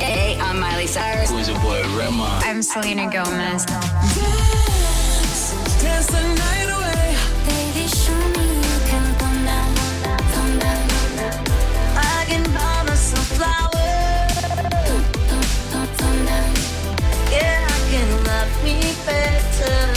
Hey, I'm Miley Cyrus. Who's your boy, Rema? I'm Selena Gomez. Dance, dance the night away. Baby, show me you can come down, come down. I can borrow some flowers. Come down. Yeah, I can love me better.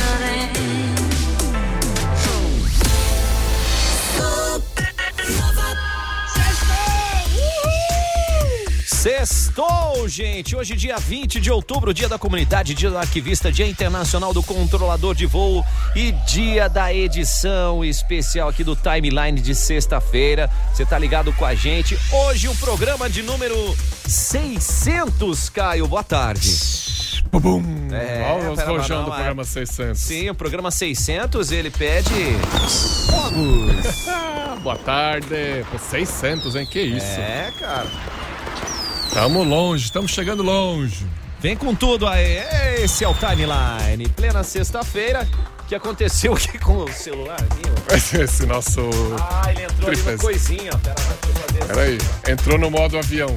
Sextou, gente! Hoje, dia 20 de outubro, dia da comunidade, dia do arquivista, dia internacional do controlador de voo e dia da edição especial aqui do Timeline de sexta-feira. Você tá ligado com a gente? Hoje, o programa de número 600, Caio. Boa tarde. Bum. Olha o colchão do programa 600. Sim, o programa 600, ele pede fogos. Boa tarde. 600, hein? Que isso? É, cara. Tamo longe, estamos chegando longe. Vem com tudo aí. Esse é o Timeline. Plena sexta-feira. O que aconteceu aqui com o celular? Esse nosso... Ah, ele entrou ali na coisinha. Peraí, entrou no modo avião.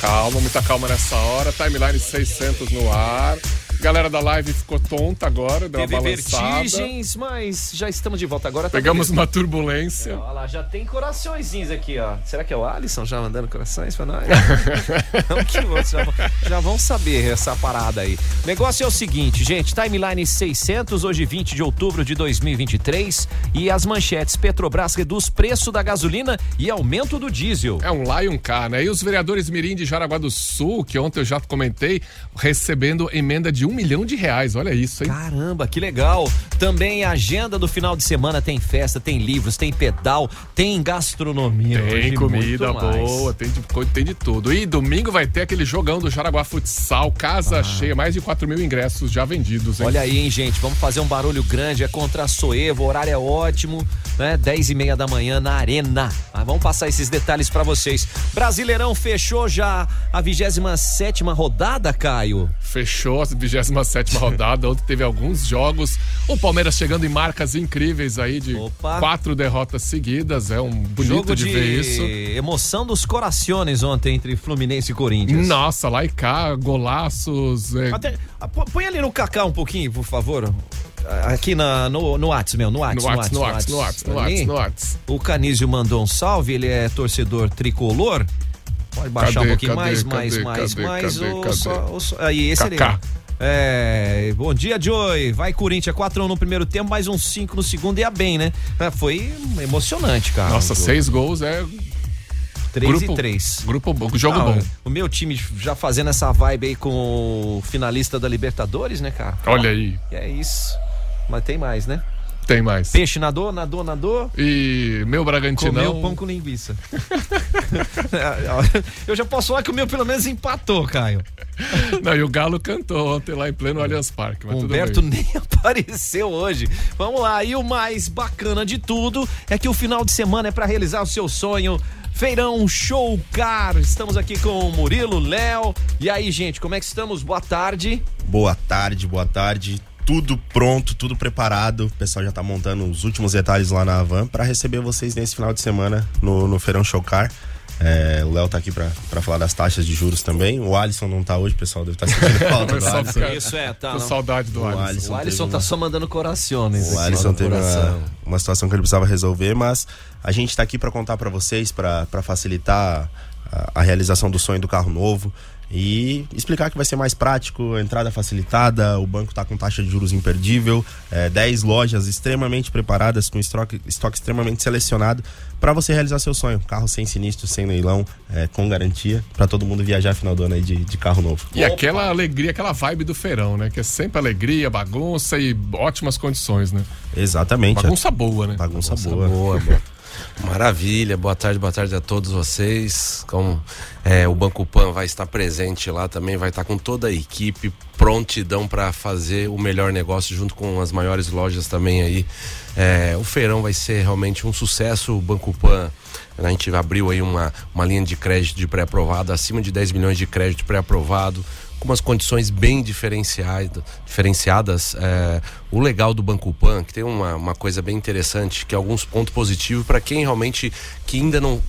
Calma, muita calma nessa hora. Timeline 600 no ar. Galera da live ficou tonta agora, deu uma balançada. Vertigens, mas já estamos de volta agora. Tá pegamos uma turbulência. Olha lá, já tem coraçõezinhos aqui, ó. Será que é o Alisson já mandando corações pra nós? Não, que você já vão saber essa parada aí. O negócio é o seguinte, gente. Timeline 600, hoje 20 de outubro de 2023. E as manchetes: Petrobras reduz preço da gasolina e aumento do diesel. É um lá e um cá, né? E os vereadores mirim de Jaraguá do Sul, que ontem eu já comentei, recebendo emenda de R$1 milhão, olha isso, hein? Caramba, que legal. Também a agenda do final de semana tem festa, tem livros, tem pedal, tem gastronomia. Tem hoje, comida boa, tem de tudo. E domingo vai ter aquele jogão do Jaraguá Futsal, casa cheia, mais de 4 mil ingressos já vendidos, hein? Olha aí, hein, gente, vamos fazer um barulho grande, é contra a Soevo, o horário é ótimo, né? 10h30 da manhã na Arena. Mas vamos passar esses detalhes pra vocês. Brasileirão fechou já a 27ª rodada, Caio? Fechou a 27ª rodada, ontem teve alguns jogos, o Palmeiras chegando em marcas incríveis aí de 4 derrotas seguidas, é um bonito jogo de ver isso. Emoção dos corações ontem entre Fluminense e Corinthians. Nossa, lá e cá, golaços. Põe ali no Kaká um pouquinho, por favor. Aqui no WhatsApp, meu, no WhatsApp. O Canizio mandou um salve, ele é torcedor tricolor. Pode baixar um pouquinho mais. Aí, esse ali. É, bom dia, Joey. Vai, Corinthians, 4-1 no primeiro tempo, mais uns 5 no segundo e ia bem, né? Foi emocionante, cara. Nossa, 6 gols é... 3-3. Grupo bom, jogo bom. O meu time já fazendo essa vibe aí com o finalista da Libertadores, né, cara? Olha aí. É isso. Mas tem mais, né? Tem mais. Peixe nadou. E meu Bragantino. Comeu pão com linguiça. Eu já posso falar que o meu pelo menos empatou, Caio. Não, e o Galo cantou ontem lá em pleno Allianz Parque. Mas Humberto tudo bem. Nem apareceu hoje. Vamos lá, e o mais bacana de tudo é que o final de semana é para realizar o seu sonho. Feirão Show Car, estamos aqui com o Murilo, Léo. E aí, gente, como é que estamos? Boa tarde. Boa tarde. Tudo pronto, tudo preparado. O pessoal já tá montando os últimos detalhes lá na Havan para receber vocês nesse final de semana no Feirão Show Car. O Léo tá aqui pra falar das taxas de juros também. O Alisson não tá hoje, o pessoal deve estar sentindo falta do Alisson. Isso tá. Tô saudade do Alisson. O Alisson tá só mandando corações. O Alisson teve uma situação que ele precisava resolver, mas a gente tá aqui pra contar pra vocês, pra facilitar a realização do sonho do carro novo. E explicar que vai ser mais prático, entrada facilitada, o banco está com taxa de juros imperdível, 10 lojas extremamente preparadas, com estoque extremamente selecionado para você realizar seu sonho. Carro sem sinistro, sem leilão, com garantia, para todo mundo viajar final do ano aí de carro novo. E aquela alegria, aquela vibe do feirão, né? Que é sempre alegria, bagunça e ótimas condições, né? Exatamente. Bagunça boa, né? Bagunça boa. Maravilha, boa tarde a todos vocês. O Banco Pan vai estar presente lá também, vai estar com toda a equipe, prontidão para fazer o melhor negócio junto com as maiores lojas também aí. O feirão vai ser realmente um sucesso. O Banco Pan, a gente abriu aí uma linha de crédito de pré-aprovado, acima de 10 milhões de crédito pré-aprovado, com umas condições bem diferenciadas. O legal do Banco Pan, que tem uma coisa bem interessante, que é alguns pontos positivos para quem realmente, que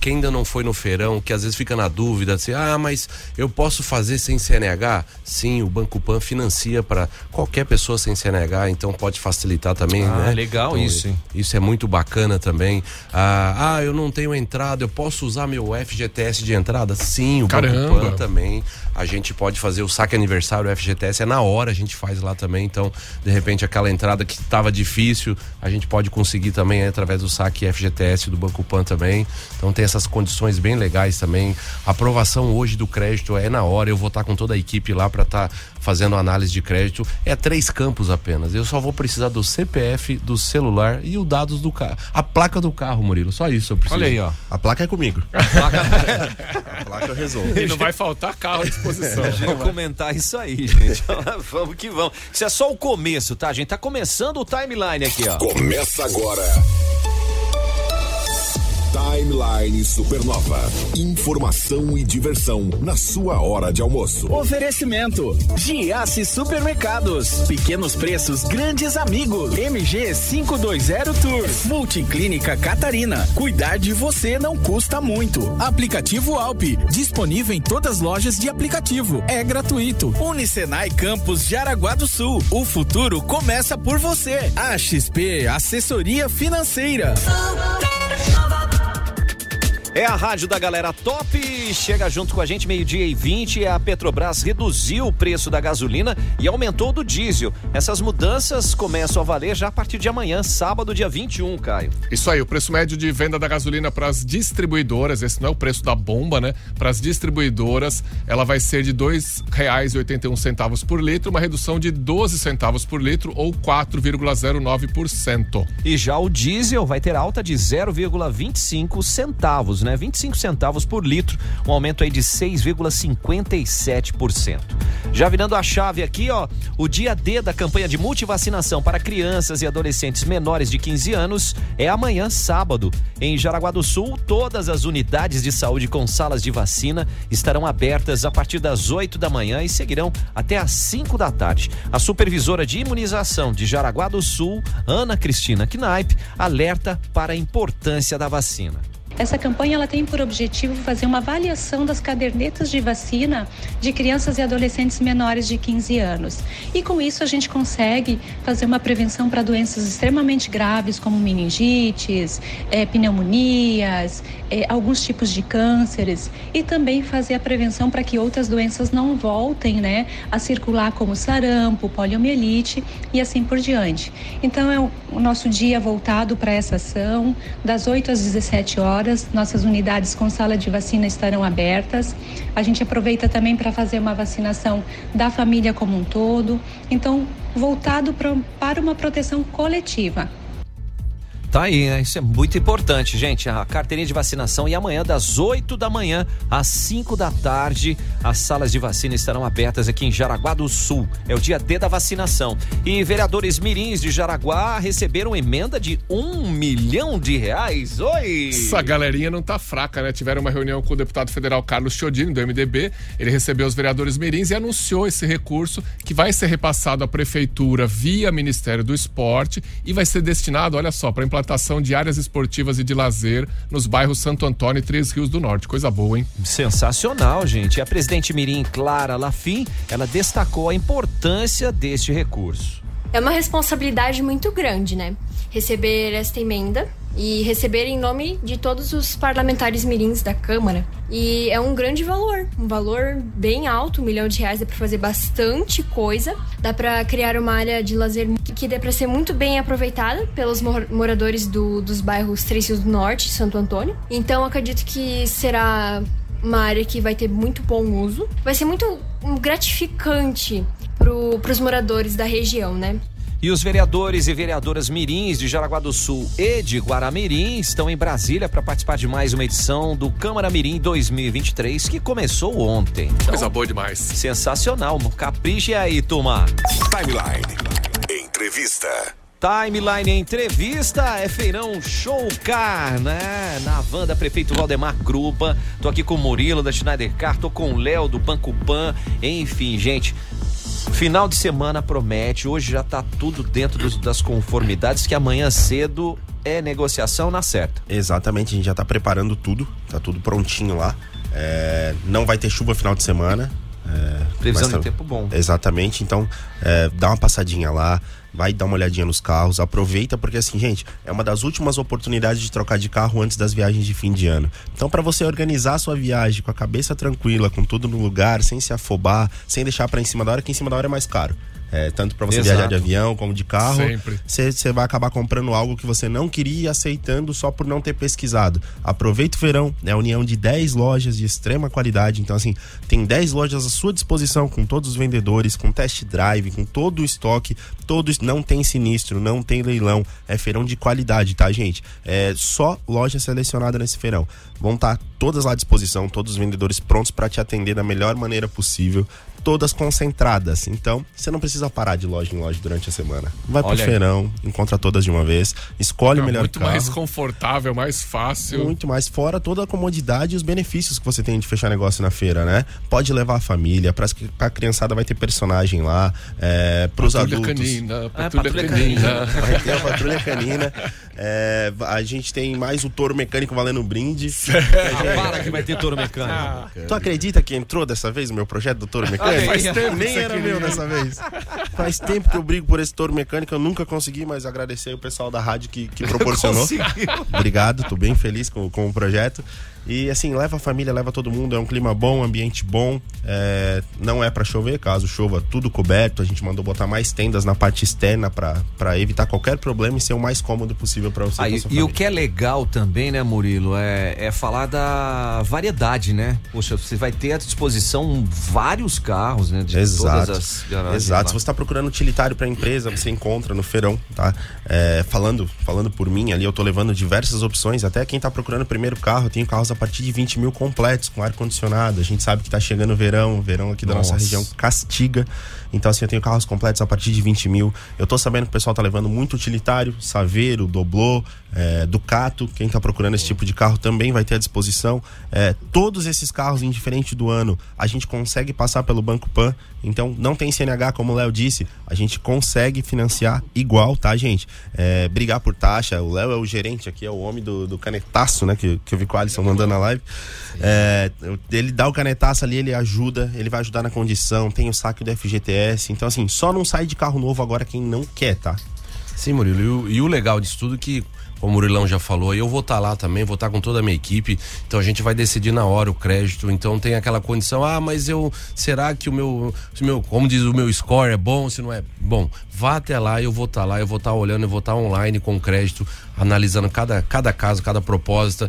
ainda não foi no feirão, que às vezes fica na dúvida, assim, mas eu posso fazer sem CNH? Sim, o Banco Pan financia para qualquer pessoa sem CNH, então pode facilitar também, né? Legal, então, isso. Isso é muito bacana também. Eu não tenho entrada, eu posso usar meu FGTS de entrada? Sim, o Banco Pan também. A gente pode fazer o saque aniversário, o FGTS é na hora, a gente faz lá também, então de repente aquela entrada que estava difícil, a gente pode conseguir também através do saque FGTS do Banco Pan também, então tem essas condições bem legais também. A aprovação hoje do crédito é na hora, eu vou estar com toda a equipe lá para estar fazendo análise de crédito, 3 campos apenas, eu só vou precisar do CPF, do celular e os dados do carro, a placa do carro, Murilo, só isso eu preciso. Olha aí, ó, a placa é comigo, a placa eu resolvo e não vai faltar carro à disposição. Vou comentar isso aí, gente. Vamos que vamos, isso é só o começo, tá, gente? Tá começando o timeline aqui, ó. Começa agora. Timeline Supernova. Informação e diversão na sua hora de almoço. Oferecimento: Giassi Supermercados. Pequenos preços, grandes amigos. MG 520 Tours. Multiclínica Catarina. Cuidar de você não custa muito. Aplicativo ALLP. Disponível em todas as lojas de aplicativo. É gratuito. Unisenai Campus Jaraguá do Sul. O futuro começa por você. A XP Assessoria Financeira. É a rádio da galera top, chega junto com a gente, 12:20, a Petrobras reduziu o preço da gasolina e aumentou do diesel. Essas mudanças começam a valer já a partir de amanhã, sábado, dia 21, Caio. Isso aí, o preço médio de venda da gasolina para as distribuidoras, esse não é o preço da bomba, né? Para as distribuidoras, ela vai ser de R$2,81 por litro, uma redução de 12 centavos por litro ou 4,09%. E já o diesel vai ter alta de 0,25 centavos. 25 centavos por litro, um aumento aí de 6,57%. Já virando a chave aqui, ó, o dia D da campanha de multivacinação para crianças e adolescentes menores de 15 anos é amanhã, sábado. Em Jaraguá do Sul, todas as unidades de saúde com salas de vacina estarão abertas a partir das 8 da manhã e seguirão até às 5 da tarde. A supervisora de imunização de Jaraguá do Sul, Ana Cristina Knaip, alerta para a importância da vacina. Essa campanha ela tem por objetivo fazer uma avaliação das cadernetas de vacina de crianças e adolescentes menores de 15 anos. E com isso a gente consegue fazer uma prevenção para doenças extremamente graves como meningites, pneumonias, alguns tipos de cânceres e também fazer a prevenção para que outras doenças não voltem, né, a circular como sarampo, poliomielite e assim por diante. Então é o nosso dia voltado para essa ação, das 8 às 17 horas. Nossas unidades com sala de vacina estarão abertas. A gente aproveita também para fazer uma vacinação da família como um todo. Então, voltado para uma proteção coletiva. Tá aí, né? Isso é muito importante, gente. A carteirinha de vacinação e amanhã, das 8 da manhã às 5 da tarde, as salas de vacina estarão abertas aqui em Jaraguá do Sul. É o dia D da vacinação. E vereadores mirins de Jaraguá receberam emenda de R$1 milhão. Oi! Essa galerinha não tá fraca, né? Tiveram uma reunião com o deputado federal Carlos Chiodini, do MDB. Ele recebeu os vereadores mirins e anunciou esse recurso que vai ser repassado à prefeitura via Ministério do Esporte e vai ser destinado, olha só, para implantação de áreas esportivas e de lazer nos bairros Santo Antônio e Três Rios do Norte. Coisa boa, hein? Sensacional, gente. A presidente mirim Clara Lafim, ela destacou a importância deste recurso. É uma responsabilidade muito grande, né? Receber esta emenda e receber em nome de todos os parlamentares mirins da Câmara. E é um grande valor, um valor bem alto, R$1 milhão, dá pra fazer bastante coisa, dá pra criar uma área de lazer que dá pra ser muito bem aproveitada pelos moradores dos bairros Três Rios do Norte e Santo Antônio. Então acredito que será uma área que vai ter muito bom uso, vai ser muito gratificante pros moradores da região, né? E os vereadores e vereadoras mirins de Jaraguá do Sul e de Guaramirim estão em Brasília para participar de mais uma edição do Câmara Mirim 2023, que começou ontem. Então, coisa boa demais. Sensacional. Capricha aí, turma. Timeline. Entrevista. Timeline, entrevista, é Feirão Show Car, né? Na Havan, da prefeito Valdemar Grupa. Tô aqui com o Murilo, da Schneider Car, tô com o Léo, do Banco Pan. Enfim, gente, final de semana promete. Hoje já tá tudo dentro das conformidades, que amanhã cedo é negociação na certa. Exatamente, a gente já tá preparando tudo, tá tudo prontinho lá. Não vai ter chuva final de semana. Previsão de tempo bom. Exatamente, então dá uma passadinha lá, vai dar uma olhadinha nos carros, aproveita, porque assim, gente, é uma das últimas oportunidades de trocar de carro antes das viagens de fim de ano. Então, para você organizar a sua viagem com a cabeça tranquila, com tudo no lugar, sem se afobar, sem deixar para em cima da hora, que em cima da hora é mais caro. Tanto para você viajar de avião como de carro, você vai acabar comprando algo que você não queria e aceitando só por não ter pesquisado. Aproveita o verão, é a união de 10 lojas de extrema qualidade. Então assim, tem 10 lojas à sua disposição, com todos os vendedores, com test drive, com todo o estoque, todos, não tem sinistro, não tem leilão, é feirão de qualidade, tá, gente? É só loja selecionada nesse feirão. Vão estar todas lá à disposição, todos os vendedores prontos para te atender da melhor maneira possível, todas concentradas. Então, você não precisa parar de loja em loja durante a semana. Vai pro feirão, encontra todas de uma vez, escolhe o melhor carro. Muito mais confortável, mais fácil. Muito mais, fora toda a comodidade e os benefícios que você tem de fechar negócio na feira, né? Pode levar a família, pra criançada vai ter personagem lá, pros adultos. Patrulha canina. Vai ter a patrulha canina. A gente tem mais o touro mecânico valendo brinde. Para que vai ter touro mecânico. Tu acredita que entrou dessa vez o meu projeto do touro mecânico? Faz tempo, nem era meu dessa vez. Faz tempo que eu brigo por esse touro mecânico, eu nunca consegui, mas agradecer o pessoal da rádio que proporcionou. Obrigado, tô bem feliz com o projeto. E assim, leva a família, leva todo mundo, é um clima bom, ambiente bom, não é pra chover, caso chova, tudo coberto, a gente mandou botar mais tendas na parte externa pra evitar qualquer problema e ser o mais cômodo possível pra você. E o que é legal também, né, Murilo, é falar da variedade, né? Poxa, você vai ter à disposição vários carros, né? Exato, se você tá procurando utilitário pra empresa, você encontra no feirão, tá? Falando por mim ali, eu tô levando diversas opções, até quem tá procurando o primeiro carro, tem carros a partir de 20 mil completos, com ar-condicionado. A gente sabe que tá chegando o verão aqui da nossa região castiga. Então assim, eu tenho carros completos a partir de 20 mil. Eu tô sabendo que o pessoal tá levando muito utilitário, Saveiro, Doblô, Ducato. Quem tá procurando esse tipo de carro também vai ter à disposição. Todos esses carros, indiferente do ano, a gente consegue passar pelo Banco Pan. Então não tem CNH, como o Léo disse, a gente consegue financiar igual, tá, gente? Brigar por taxa, o Léo é o gerente aqui, é o homem do canetaço, né? Que eu vi com o Alisson mandando a live. Ele dá o canetaço ali, ele ajuda, ele vai ajudar na condição, tem o saque do FGTS. Então assim, só não sai de carro novo agora quem não quer, tá? Sim, Murilo, e o legal disso tudo é que, como o Murilão já falou, eu vou estar lá também, vou estar com toda a minha equipe, então a gente vai decidir na hora o crédito, então tem aquela condição, mas será que o meu, como diz, o meu score é bom, se não é bom, vá até lá, eu vou estar lá, eu vou estar olhando, eu vou estar online com crédito, analisando cada caso, cada proposta,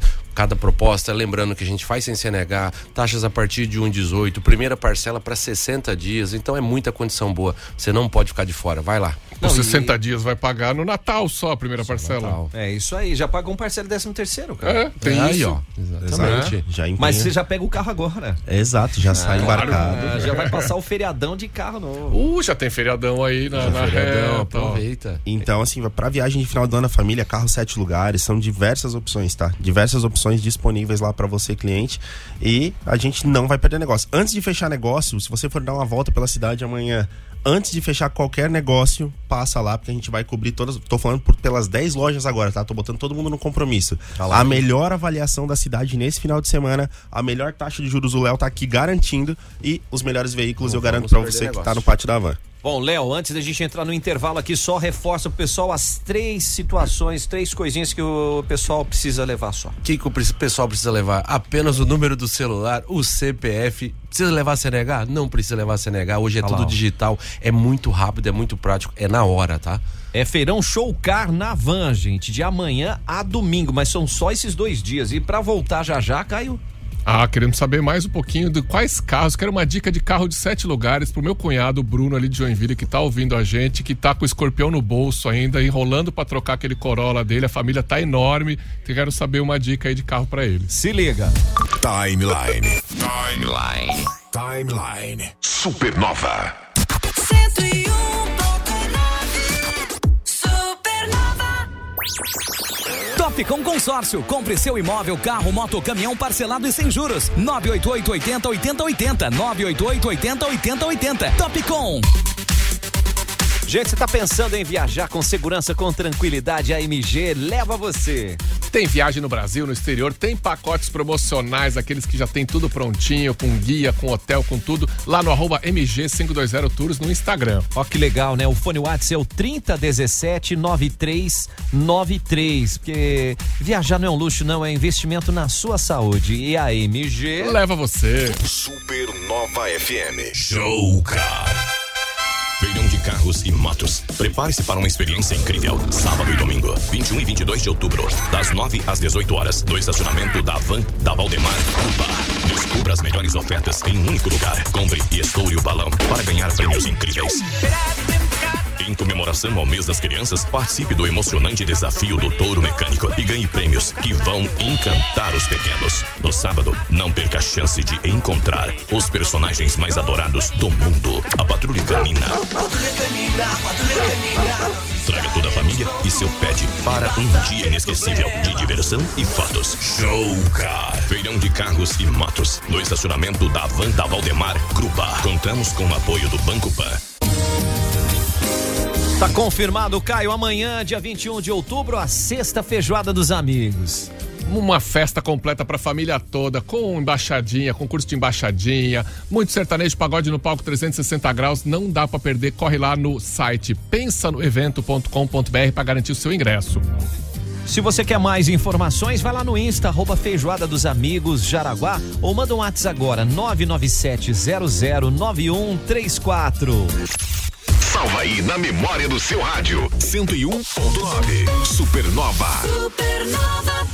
lembrando que a gente faz sem CNH, taxas a partir de 1,18, primeira parcela para 60 dias, então é muita condição boa, você não pode ficar de fora, vai lá. Os 60 dias vai pagar no Natal só a primeira parcela. Natal. Isso aí, já pagou um parcelo 13º, cara. Tem isso. Aí, ó. Exatamente. Mas você já pega o carro agora. Exato, já sai embarcado. Já vai passar o feriadão de carro novo. Já tem feriadão aí na feriadão, aproveita. Então, assim, pra viagem de final de ano, a família, carro 7 lugares, são diversas opções, tá? Diversas opções disponíveis lá pra você, cliente, e a gente não vai perder negócio. Antes de fechar negócio, se você for dar uma volta pela cidade amanhã, antes de fechar qualquer negócio, passa lá, porque a gente vai cobrir todas, tô falando pelas 10 lojas agora, tá? Tô botando todo mundo no compromisso. A melhor avaliação da cidade nesse final de semana, a melhor taxa de juros, o Léo tá aqui garantindo, e os melhores veículos eu garanto pra você que tá no pátio da Havan. Bom, Léo, antes da gente entrar no intervalo aqui, só reforça pro pessoal as 3 situações, 3 coisinhas que o pessoal precisa levar só. O que o pessoal precisa levar? Apenas o número do celular, o CPF. Precisa levar CNH? Não precisa levar CNH. Hoje é tudo digital, é muito rápido, é muito prático, é na hora, tá? É Feirão Show Car na Havan, gente, de amanhã a domingo, mas são só esses 2 dias. E pra voltar já, Caio? Querendo saber mais um pouquinho de quais carros, quero uma dica de carro de 7 lugares pro meu cunhado Bruno ali de Joinville, que tá ouvindo a gente, que tá com o escorpião no bolso ainda, enrolando pra trocar aquele Corolla dele, a família tá enorme, quero saber uma dica aí de carro pra ele. Se liga. Timeline. Supernova. 101.9 Supernova. Top com Consórcio. Compre seu imóvel, carro, moto ou caminhão parcelado e sem juros. 988-80-8080. 988-80-8080. Top com. Gente, você tá pensando em viajar com segurança, com tranquilidade? A MG leva você. Tem viagem no Brasil, no exterior, tem pacotes promocionais, aqueles que já tem tudo prontinho, com guia, com hotel, com tudo, lá no @MG520Tours no Instagram. Ó que legal, né? O fone WhatsApp é o 3017-9393, porque viajar não é um luxo, não, é investimento na sua saúde. E a MG leva você. Supernova FM Show Car. Feirão de carros e motos. Prepare-se para uma experiência incrível. Sábado e domingo, 21 e 22 de outubro, das 9 às 18 horas, do estacionamento da Havan, da Valdemar Grupa. Descubra as melhores ofertas em um único lugar. Compre e estoure o balão para ganhar prêmios incríveis. Em comemoração ao mês das crianças, participe do emocionante desafio do touro mecânico e ganhe prêmios que vão encantar os pequenos. No sábado, não perca a chance de encontrar os personagens mais adorados do mundo. A Patrulha Canina. Traga toda a família e seu pet para um dia inesquecível de diversão e fotos. Show Car. Feirão de carros e motos no estacionamento da Havan da Valdemar Grupa. Contamos com o apoio do Banco Pan. Tá confirmado, Caio, amanhã, dia 21 de outubro, a sexta feijoada dos amigos. Uma festa completa pra família toda, com embaixadinha, concurso de embaixadinha, muito sertanejo, pagode no palco 360 graus, não dá pra perder, corre lá no site pensanoevento.com.br pra garantir o seu ingresso. Se você quer mais informações, vai lá no Insta, @feijoada dos amigos Jaraguá, ou manda um WhatsApp agora, 997009134. Salva aí na memória do seu rádio. 101.9 Supernova. Supernova.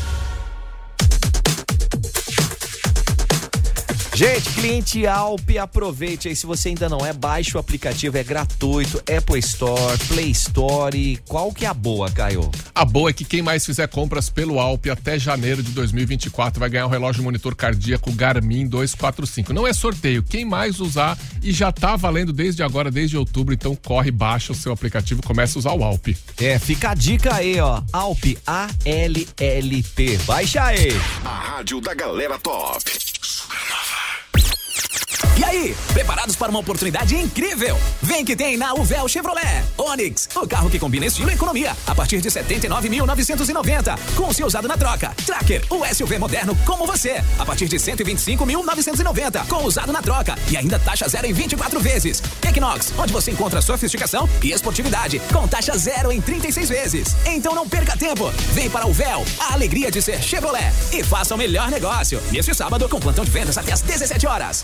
Gente, cliente ALLP, aproveite aí. Se você ainda não é, baixe o aplicativo, é gratuito. Apple Store, Play Store. Qual que é a boa, Caio? A boa é que quem mais fizer compras pelo ALLP até janeiro de 2024 vai ganhar um relógio monitor cardíaco Garmin 245. Não é sorteio, quem mais usar, e já tá valendo desde agora, desde outubro. Então corre, baixa o seu aplicativo, começa a usar o ALLP. É, fica a dica aí, ó. ALLP, ALLP. Baixa aí. A rádio da galera top. E aí, preparados para uma oportunidade incrível? Vem que tem na Uvel Chevrolet Onix, o carro que combina estilo e economia, a partir de 79.990, com o seu usado na troca. Tracker, o SUV moderno como você, a partir de 125.990, com o usado na troca, e ainda taxa zero em 24 vezes. Equinox, onde você encontra sofisticação e esportividade, com taxa zero em 36 vezes. Então não perca tempo, vem para a Uvel, a alegria de ser Chevrolet, e faça o melhor negócio. Neste sábado, com plantão de vendas até às 17 horas.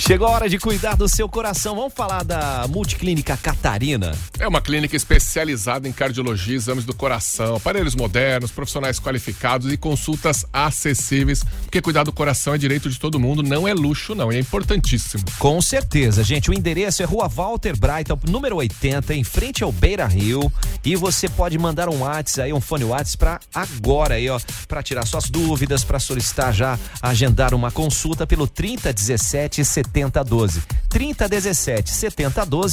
Chegou a hora de cuidar do seu coração. Vamos falar da Multiclínica Catarina. É uma clínica especializada em cardiologia, exames do coração, aparelhos modernos, profissionais qualificados e consultas acessíveis, porque cuidar do coração é direito de todo mundo, não é luxo não, e é importantíssimo. Com certeza, gente. O endereço é Rua Walter Brighton, número 80, em frente ao Beira Rio, e você pode mandar um WhatsApp aí, um fone WhatsApp pra agora aí, ó, pra tirar suas dúvidas, pra solicitar já, agendar uma consulta pelo 3017 7012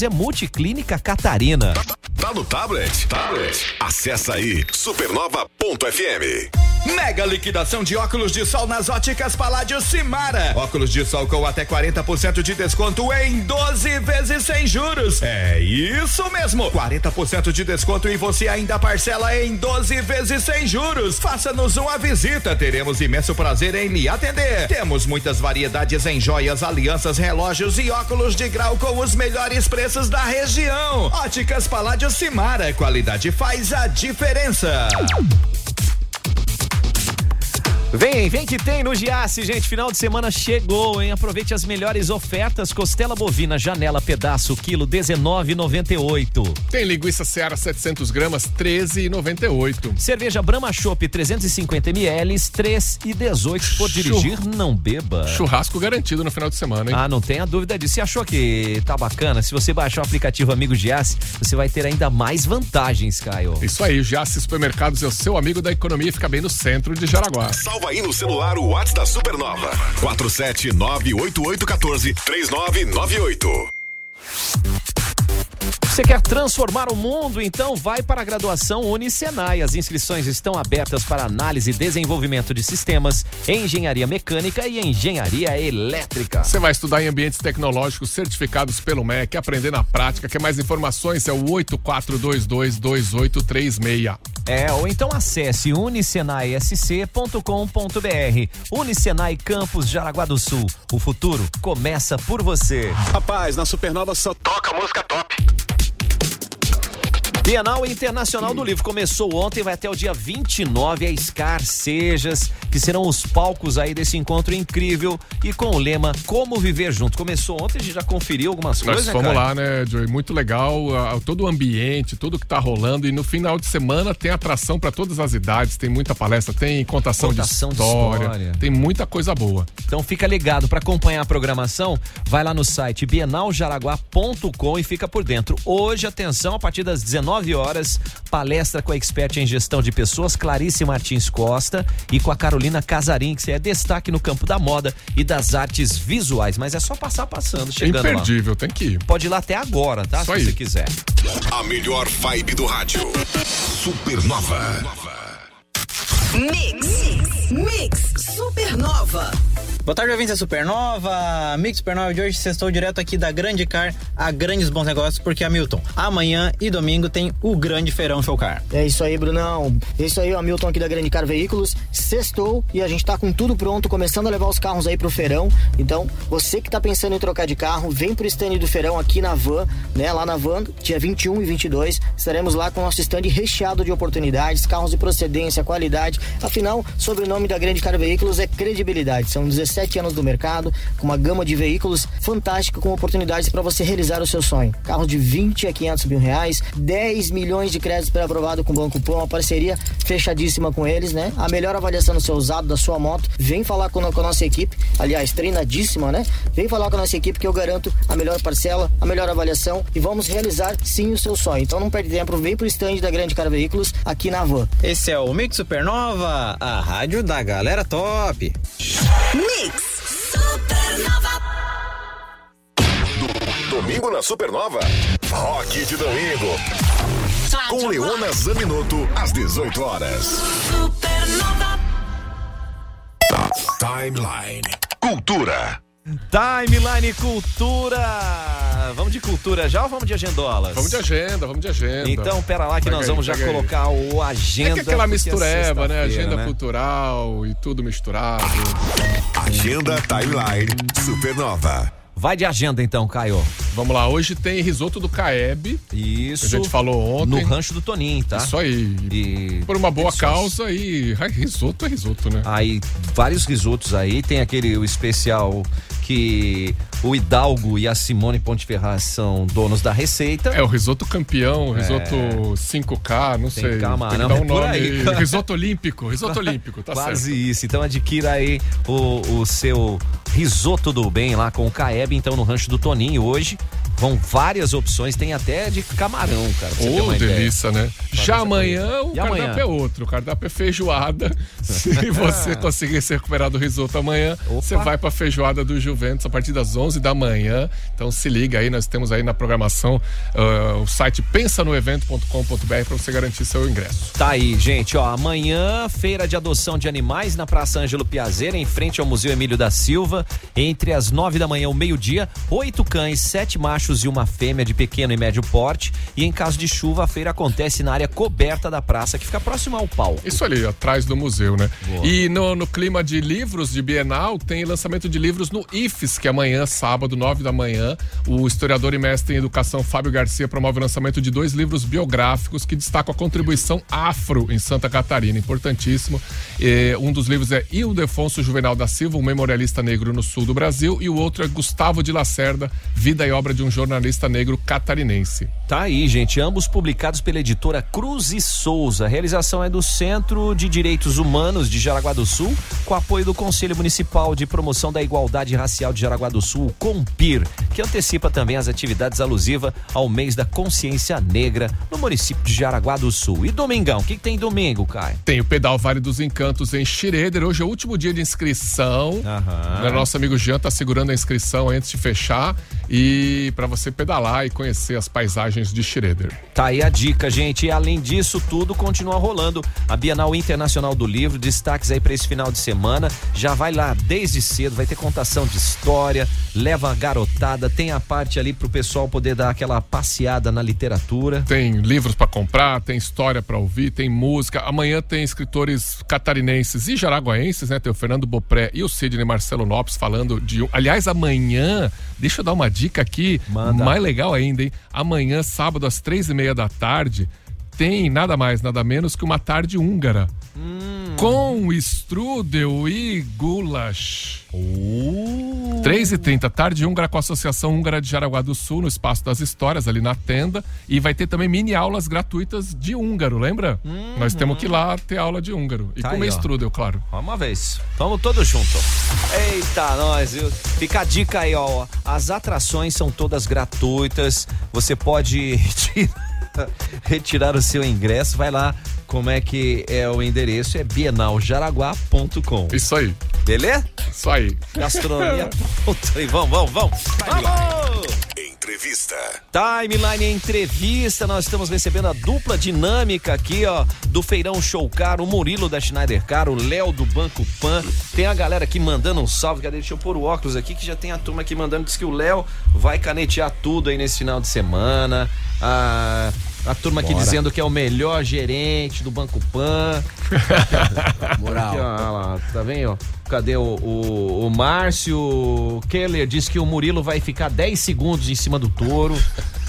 é Multiclínica Catarina. Tá no tablet? Tablet. Acessa aí supernova.fm. Mega liquidação de óculos de sol nas óticas Paládio Simara. Óculos de sol com até 40% de desconto em 12 vezes sem juros. É isso mesmo, 40% de desconto, e você ainda parcela em 12 vezes sem juros. Faça-nos uma visita, teremos imenso prazer em lhe atender. Temos muitas variedades em joias, alianças, relógios e óculos de grau com os melhores preços da região. Óticas Paládio Simara, qualidade faz a diferença. Vem, vem que tem no Giassi, gente. Final de semana chegou, hein? Aproveite as melhores ofertas. Costela bovina, janela, pedaço, quilo, R$19,98. Tem linguiça Seara 700 gramas, R$13,98. Cerveja Brahma Chopp 350 ml, R$3,18. Por dirigir, não beba. Churrasco garantido no final de semana, hein? Ah, não tenha dúvida disso. Se achou que tá bacana, se você baixar o aplicativo Amigo Giassi, você vai ter ainda mais vantagens, Caio. Isso aí, o Giassi Supermercados é o seu amigo da economia e fica bem no centro de Jaraguá. Salva aí no celular o WhatsApp da Supernova. 47988143998. Você quer transformar o mundo? Então vai para a graduação Unisenai. As inscrições estão abertas para análise e desenvolvimento de sistemas, engenharia mecânica e engenharia elétrica. Você vai estudar em ambientes tecnológicos certificados pelo MEC, aprender na prática. Quer mais informações? É o 84222836. Ou então acesse unisenaisc.com.br. Unisenai Campus Jaraguá do Sul. O futuro começa por você. Rapaz, na Supernova só toca música top. Bienal Internacional do Livro começou ontem, vai até o dia 29, a Escarcejas, que serão os palcos aí desse encontro incrível e com o lema Como Viver Junto. Começou ontem, a gente já conferiu algumas coisas, né, Caio? Nós fomos lá, né, Joey? Muito legal, todo o ambiente, tudo que tá rolando, e no final de semana tem atração para todas as idades, tem muita palestra, tem contação de história, tem muita coisa boa. Então fica ligado, para acompanhar a programação, vai lá no site bienaljaragua.com e fica por dentro. Hoje, atenção, a partir das 19h, palestra com a expert em gestão de pessoas, Clarice Martins Costa, e com a Carolina Casarim, que é destaque no campo da moda e das artes visuais. Mas é só passando, chegando lá. Imperdível, tem que ir. Pode ir lá até agora, tá? Só se você quiser. A melhor vibe do rádio. Supernova. Mix Supernova. Boa tarde, ouvintes da Supernova. Mix Supernova de hoje, sextou direto aqui da Grande Car, a grandes bons negócios, porque, Hamilton, amanhã e domingo tem o grande Feirão Show Car. É isso aí, Brunão. É isso aí, o Hamilton aqui da Grande Car Veículos. Sextou e a gente tá com tudo pronto, começando a levar os carros aí pro Feirão. Então, você que tá pensando em trocar de carro, vem pro stand do Feirão aqui na Havan, né? Lá na Havan, dia 21 e 22, estaremos lá com o nosso stand recheado de oportunidades, carros de procedência, qualidade. Afinal, sobre o nome da Grande Car Veículos é credibilidade. São 17 anos do mercado, com uma gama de veículos fantástica, com oportunidades para você realizar o seu sonho. Carros de 20 a 500 mil reais, 10 milhões de créditos pré-aprovado com o Banco Pan, uma parceria fechadíssima com eles, né? A melhor avaliação do seu usado, da sua moto. Vem falar com a nossa equipe, aliás, treinadíssima, né? Vem falar com a nossa equipe que eu garanto a melhor parcela, a melhor avaliação, e vamos realizar sim o seu sonho. Então não perde tempo, vem pro stand da Grande Car Veículos aqui na Havan. Esse é o Mix Supernova, a rádio da galera top. Mix Supernova. Domingo na Supernova, Rock de Domingo, com Leona Zaminoto, às 18h. Supernova. Timeline Cultura. Timeline Cultura. Vamos de cultura já ou vamos de agendolas? Vamos de agenda. Então, pera lá que nós vamos já colocar o agenda. É que aquela mistureba, né? Agenda, né? Cultural e tudo misturado. Agenda Timeline Supernova. Vai de agenda então, Caio. Vamos lá, hoje tem risoto do Caeb. Isso. Que a gente falou ontem. No Rancho do Toninho, tá? Isso aí. E por uma boa causa e risoto é risoto, né? Aí, vários risotos aí. Tem aquele o especial que o Hidalgo e a Simone Ponteferraz são donos da receita. É o risoto campeão, risoto 5K, não tem, sei. Camarão, tem que dar um nome aí. Risoto olímpico, tá certo. Quase isso. Então adquira aí o seu risoto do bem lá com o Caeb. Então, no Rancho do Toninho hoje vão várias opções, tem até de camarão, cara. Ô, delícia, ideia, né? Já amanhã o cardápio é outro, o cardápio é feijoada. Se você conseguir se recuperar do risoto amanhã, você vai pra feijoada do Juventus a partir das 11h. Então se liga aí, nós temos aí na programação o site pensanoevento.com.br pra você garantir seu ingresso. Tá aí, gente, ó, amanhã feira de adoção de animais na Praça Ângelo Piazeira, em frente ao Museu Emílio da Silva, entre as 9h e meio-dia, 8 cães, 7 machos e uma fêmea de pequeno e médio porte, e em caso de chuva, a feira acontece na área coberta da praça, que fica próxima ao palco. Isso ali, atrás do museu, né? Boa. E no clima de livros de Bienal, tem lançamento de livros no IFES, que amanhã, sábado, 9h, o historiador e mestre em educação Fábio Garcia promove o lançamento de 2 livros biográficos que destacam a contribuição afro em Santa Catarina, importantíssimo. Um dos livros é Ildefonso Juvenal da Silva, um memorialista negro no sul do Brasil, e o outro é Gustavo de Lacerda, Vida e Obra de um jornalista negro catarinense. Tá aí, gente, ambos publicados pela editora Cruz e Souza. A realização é do Centro de Direitos Humanos de Jaraguá do Sul, com apoio do Conselho Municipal de Promoção da Igualdade Racial de Jaraguá do Sul, COMPIR, que antecipa também as atividades alusivas ao mês da consciência negra no município de Jaraguá do Sul. E domingão, o que tem domingo, Caio? Tem o Pedal Vale dos Encantos em Schroeder, hoje é o último dia de inscrição. Nosso amigo Jean tá segurando a inscrição antes de fechar, e para você pedalar e conhecer as paisagens de Schroeder. Tá aí a dica, gente. E além disso tudo, continua rolando a Bienal Internacional do Livro, destaques aí para esse final de semana. Já vai lá desde cedo, vai ter contação de história, leva a garotada, tem a parte ali pro pessoal poder dar aquela passeada na literatura. Tem livros para comprar, tem história para ouvir, tem música. Amanhã tem escritores catarinenses e jaraguaenses, né? Tem o Fernando Bopré e o Sidney Marcelo Lopes falando de... Aliás, amanhã, deixa eu dar uma dica aqui, manda, mais legal ainda, hein? Amanhã, sábado, às 15h30, tem nada mais, nada menos que uma tarde húngara. Com strudel e gulas. 3h30, tarde húngara com a Associação Húngara de Jaraguá do Sul, no Espaço das Histórias, ali na tenda. E vai ter também mini aulas gratuitas de húngaro, lembra? Nós temos que ir lá ter aula de húngaro. E tá comer aí, strudel, claro. Uma vez. Vamos todos juntos. Eita, nós, viu? Fica a dica aí, ó. As atrações são todas gratuitas. Você pode retirar o seu ingresso, vai lá, como é que é o endereço, é bienal.jaraguá.com. Isso aí. Beleza? Isso aí. Gastronomia. E vamos. Vamos! Entrevista. Timeline Entrevista, nós estamos recebendo a dupla dinâmica aqui, ó, do Feirão Show Car, o Murilo da Schneider Car, o Léo do Banco Pan. Tem a galera aqui mandando um salve, cadê? Deixa eu pôr o óculos aqui, que já tem a turma aqui mandando, diz que o Léo vai canetear tudo aí nesse final de semana. A turma aqui dizendo que é o melhor gerente do Banco Pan. Moral. Aqui, ó, lá, tá vendo? Cadê o Márcio Keller? Diz que o Murilo vai ficar 10 segundos em cima do touro.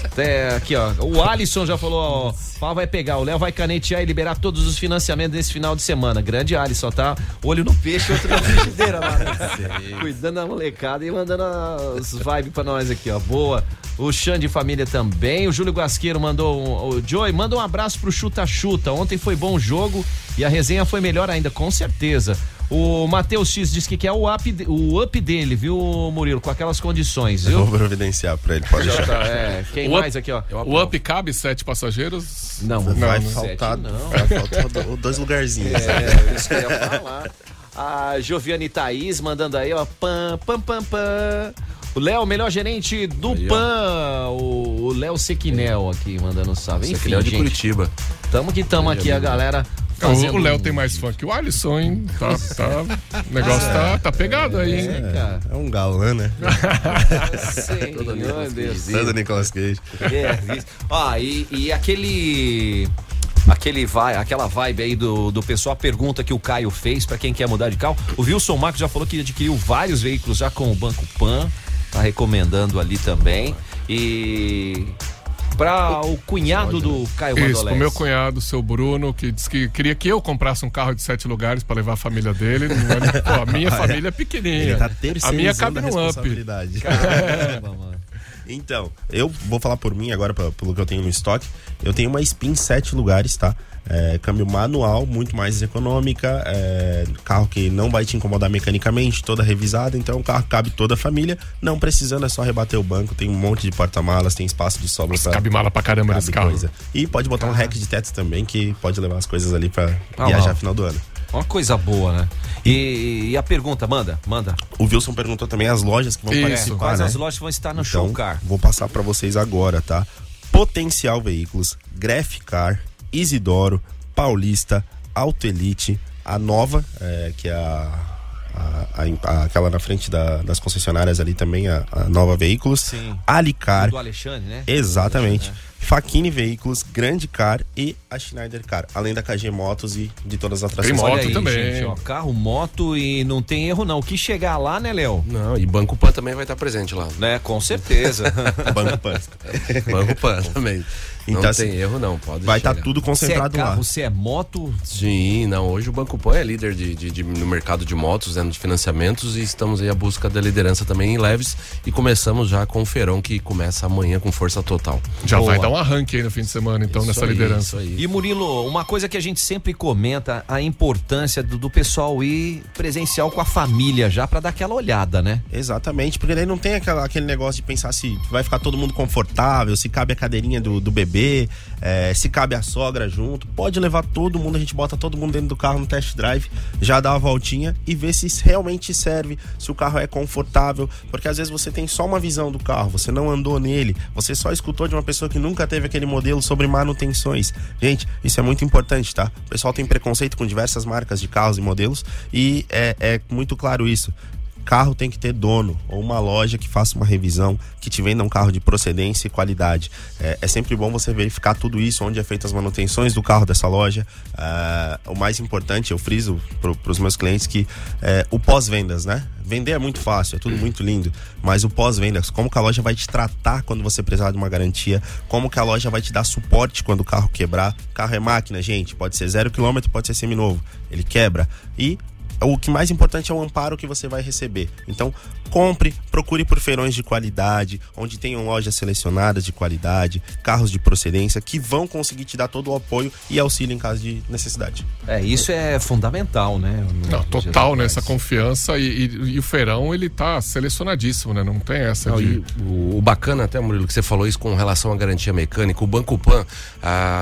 Até aqui, ó. O Alisson já falou, ó, vai pegar, o Léo vai canetear e liberar todos os financiamentos nesse final de semana. Grande Alisson, tá? Olho no peixe, outro na frigideira lá. Cuidando da molecada e mandando as vibes pra nós aqui, ó. Boa. O Xande Família também. O Júlio Guasqueiro mandou... O Joey, manda um abraço pro Chuta Chuta. Ontem foi bom o jogo e a resenha foi melhor ainda, com certeza. O Matheus X diz que quer o up dele, viu, Murilo? Com aquelas condições, viu? Eu vou providenciar pra ele, pode deixar. Quem mais aqui, ó? O up cabe 7 passageiros? Não vai faltar, não. Vai faltar 2 lugarzinhos. Isso que eu ia falar. A Joviane Thaís mandando aí, ó, pam. O Léo, melhor gerente do aí, PAN, o Léo Sequinel aqui, mandando salve. Enfim, Léo de gente, Curitiba. Tamo que tamo aí, aqui, a galera fazendo... O Léo tem mais fã que o Alisson, hein? Tá, o negócio tá pegado aí, hein? É um galã, né? Todo Nicolas Cage. Ó, e aquela vibe aí do pessoal, a pergunta que o Caio fez pra quem quer mudar de carro. O Wilson Marcos já falou que adquiriu vários veículos já com o Banco Pan, tá recomendando ali também. E para o cunhado do Caio Mandolés. Isso, o meu cunhado, o seu Bruno, que disse que queria que eu comprasse um carro de 7 lugares para levar a família dele. Pô, a minha família é pequenininha. Tá, a minha cabe no up. Caramba, mano. Então, eu vou falar por mim agora, pelo que eu tenho no estoque. Eu tenho uma Spin 7 lugares, tá? Câmbio manual, muito mais econômica, carro que não vai te incomodar mecanicamente, toda revisada, então o carro cabe toda a família, não precisando, é só rebater o banco, tem um monte de porta-malas, tem espaço de sobra. Nossa, pra... cabe mala pra caramba nesse carro. Coisa. E pode botar um rack de teto também, que pode levar as coisas ali pra viajar final do ano. Uma coisa boa, né? E a pergunta, manda. O Wilson perguntou também as lojas que vão participar, quais, né? As lojas vão estar no Show Car. Vou passar pra vocês agora, tá? Potencial Veículos, Graf Car, Isidoro, Paulista, Auto Elite, a nova, que é aquela na frente das concessionárias ali também, a nova Veículos. Sim. Alicar. Do Alexandre, né? Exatamente. Fachini Veículos, Grande Car e a Schneider Car, além da KG Motos e de todas as atrações. Tem moto aí, também. Gente, ó, carro, moto e não tem erro não. O que chegar lá, né, Léo? Não, e Banco Pan também vai estar presente lá. Né, com certeza. Banco Pan. Banco Pan também. Então, não tem erro não, pode vai estar tudo concentrado lá. Se é carro, se é moto... Sim, não, hoje o Banco Pan é líder no mercado de motos, né, de financiamentos, e estamos aí à busca da liderança também em leves e começamos já com o Feirão, que começa amanhã com força total. Já vai dar um arranque aí no fim de semana, então, nessa liderança. E Murilo, uma coisa que a gente sempre comenta, a importância do pessoal ir presencial com a família já para dar aquela olhada, né? Exatamente, porque daí não tem aquele negócio de pensar se vai ficar todo mundo confortável, se cabe a cadeirinha do bebê, se cabe a sogra junto. Pode levar todo mundo, a gente bota todo mundo dentro do carro no test drive, já dá uma voltinha e vê se realmente serve, se o carro é confortável, porque às vezes você tem só uma visão do carro, você não andou nele, você só escutou de uma pessoa que nunca teve aquele modelo sobre manutenções. Gente, isso é muito importante, tá? O pessoal tem preconceito com diversas marcas de carros e modelos e é muito claro isso. Carro tem que ter dono ou uma loja que faça uma revisão, que te venda um carro de procedência e qualidade. É sempre bom você verificar tudo isso, onde é feita as manutenções do carro dessa loja. O mais importante, eu friso para os meus clientes que o pós-vendas, né? Vender é muito fácil, é tudo muito lindo, mas o pós-vendas, como que a loja vai te tratar quando você precisar de uma garantia, como que a loja vai te dar suporte quando o carro quebrar. Carro é máquina, gente, pode ser 0 km, pode ser seminovo, ele quebra. E o que mais importante é o amparo que você vai receber. Então, compre, procure por feirões de qualidade, onde tenham lojas selecionadas de qualidade, carros de procedência, que vão conseguir te dar todo o apoio e auxílio em caso de necessidade. Isso é fundamental, né? Não, total, né? Essa confiança e o feirão, ele tá selecionadíssimo, né? Não tem essa de... O bacana até, Murilo, que você falou isso com relação à garantia mecânica, o Banco Pan,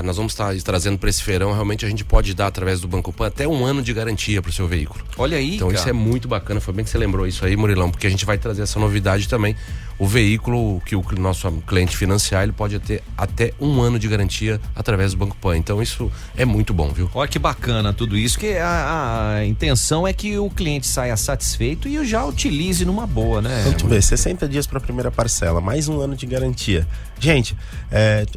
nós vamos estar trazendo para esse feirão, realmente a gente pode dar, através do Banco Pan, até 1 ano de garantia para o seu veículo. Olha aí, então, cara, isso é muito bacana. Foi bem que você lembrou isso aí, Murilão, porque a gente vai trazer essa novidade também. O veículo que o nosso cliente financiar, ele pode ter até 1 ano de garantia através do Banco Pan. Então isso é muito bom, viu? Olha que bacana tudo isso, que a intenção é que o cliente saia satisfeito e já utilize numa boa, né? Tanto bem, 60 dias para a primeira parcela, mais 1 ano de garantia. Gente,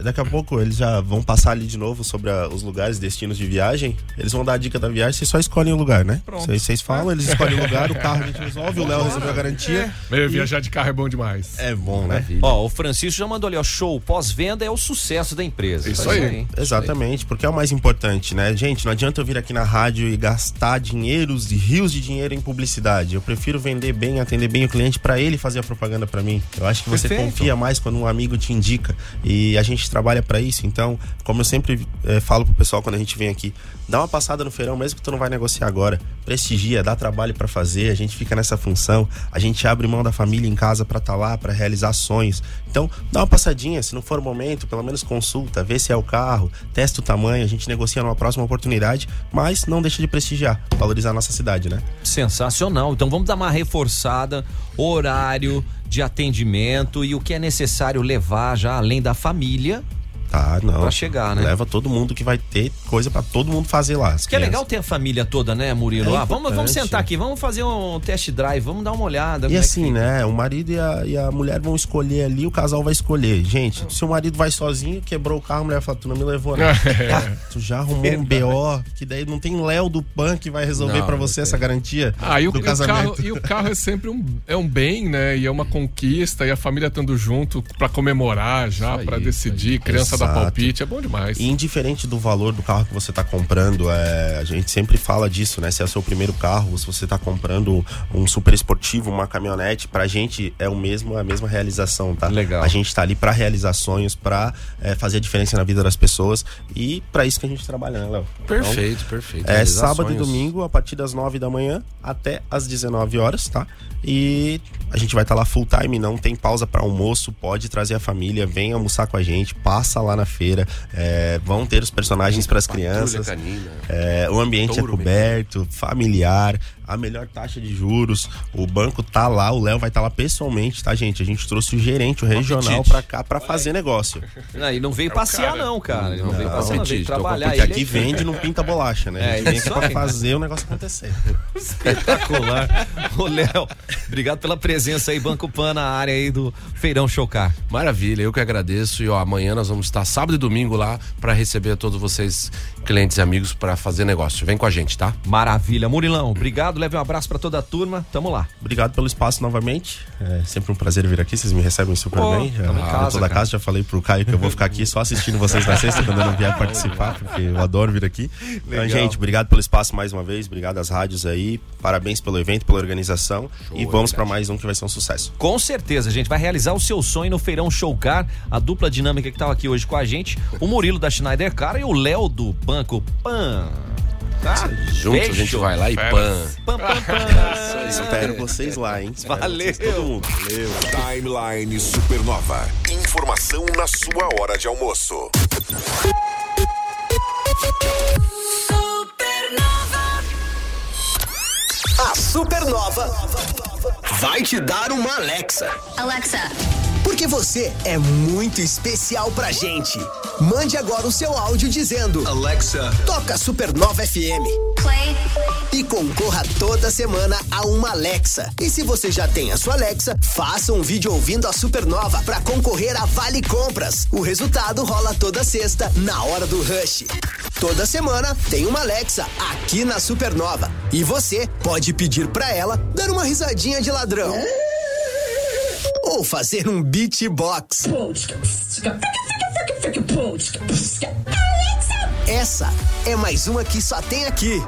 daqui a pouco eles já vão passar ali de novo sobre os lugares, destinos de viagem. Eles vão dar a dica da viagem, vocês só escolhem o lugar, né? Pronto. Vocês falam, eles escolhem o lugar, o carro a gente resolve, o Léo resolveu a garantia. Viajar de carro é bom demais. É bom, né? O Francisco já mandou ali, show, pós-venda é o sucesso da empresa. Isso aí. Exatamente, porque é o mais importante, né? Gente, não adianta eu vir aqui na rádio e gastar dinheiros e rios de dinheiro em publicidade. Eu prefiro vender bem, atender bem o cliente pra ele fazer a propaganda pra mim. Eu acho que você confia mais quando um amigo te indica e a gente trabalha pra isso. Então, como eu sempre falo pro pessoal quando a gente vem aqui, dá uma passada no feirão, mesmo que tu não vai negociar agora. Prestigia, dá trabalho pra fazer, a gente fica nessa função, a gente abre mão da família em casa pra estar lá, para realizar sonhos. Então, dá uma passadinha, se não for o momento, pelo menos consulta, vê se é o carro, testa o tamanho, a gente negocia numa próxima oportunidade, mas não deixa de prestigiar, valorizar a nossa cidade, né? Sensacional. Então, vamos dar uma reforçada, horário de atendimento e o que é necessário levar já além da família. Tá, não. Pra chegar, né? Leva todo mundo, que vai ter coisa pra todo mundo fazer lá. Que é legal ter a família toda, né, Murilo? Vamos sentar aqui, vamos fazer um test drive, vamos dar uma olhada. E assim, né? O marido e a mulher vão escolher ali, o casal vai escolher. Gente, se o marido vai sozinho, quebrou o carro, a mulher fala, tu não me levou, né? Tu já arrumou um BO, que daí não tem Léo do Pan que vai resolver pra você essa garantia do casamento. E o carro é sempre um bem, né? E é uma conquista, e a família estando junto pra comemorar já, pra decidir, criança da palpite, é bom demais. E indiferente do valor do carro que você está comprando, a gente sempre fala disso, né? Se é o seu primeiro carro, se você está comprando um super esportivo, uma caminhonete, pra gente é a mesma realização, tá? Legal. A gente tá ali pra realizar sonhos, pra fazer a diferença na vida das pessoas e pra isso que a gente trabalha, né, Léo? Perfeito, então, perfeito. É sábado e domingo, a partir das 9 da manhã até as 19 horas, tá? E a gente vai estar lá full time, não tem pausa pra almoço, pode trazer a família, vem almoçar com a gente, passa lá na feira, vão ter os personagens para as crianças, o ambiente é coberto, familiar, a melhor taxa de juros, o banco tá lá, o Léo vai estar lá pessoalmente, tá, gente? A gente trouxe o gerente, o regional pra cá pra fazer negócio. E não veio passear não, cara, ele não veio passear, não veio trabalhar. Porque aqui vende, não pinta bolacha, né? A gente vem aqui pra fazer o negócio acontecer. Espetacular. Ô, Léo, obrigado pela presença aí, Banco Pan, na área aí do Feirão Show Car. Maravilha, eu que agradeço. E amanhã nós vamos estar sábado e domingo lá pra receber todos vocês, clientes e amigos, pra fazer negócio. Vem com a gente, tá? Maravilha. Murilão, obrigado. leve um abraço pra toda a turma, tamo lá. Obrigado pelo espaço novamente, é sempre um prazer vir aqui, vocês me recebem super bem. Tamo em casa, toda a casa, já falei pro Caio que eu vou ficar aqui só assistindo vocês na sexta, quando eu não vier participar, porque eu adoro vir aqui. Legal. Então, gente, obrigado pelo espaço mais uma vez, obrigado às rádios aí, parabéns pelo evento, pela organização. Show, e vamos pra mais um que vai ser um sucesso. Com certeza, gente, vai realizar o seu sonho no Feirão Show Car, a dupla dinâmica que tava aqui hoje com a gente, o Murilo da Schneider Car e o Léo do Banco Pan. Tá? Juntos a gente vai lá e pam. Espero vocês lá, hein? Valeu. Todo mundo. Valeu. Timeline Supernova. Informação na sua hora de almoço. Supernova. A Supernova vai te dar uma Alexa. Porque você é muito especial pra gente. Mande agora o seu áudio dizendo: Alexa, toca Supernova FM. Play. E concorra toda semana a uma Alexa. E se você já tem a sua Alexa, faça um vídeo ouvindo a Supernova pra concorrer a Vale Compras. O resultado rola toda sexta, na hora do rush. Toda semana tem uma Alexa aqui na Supernova. E você pode pedir pra ela dar uma risadinha de ladrão. Ou fazer um beatbox. Essa é mais uma que só tem aqui.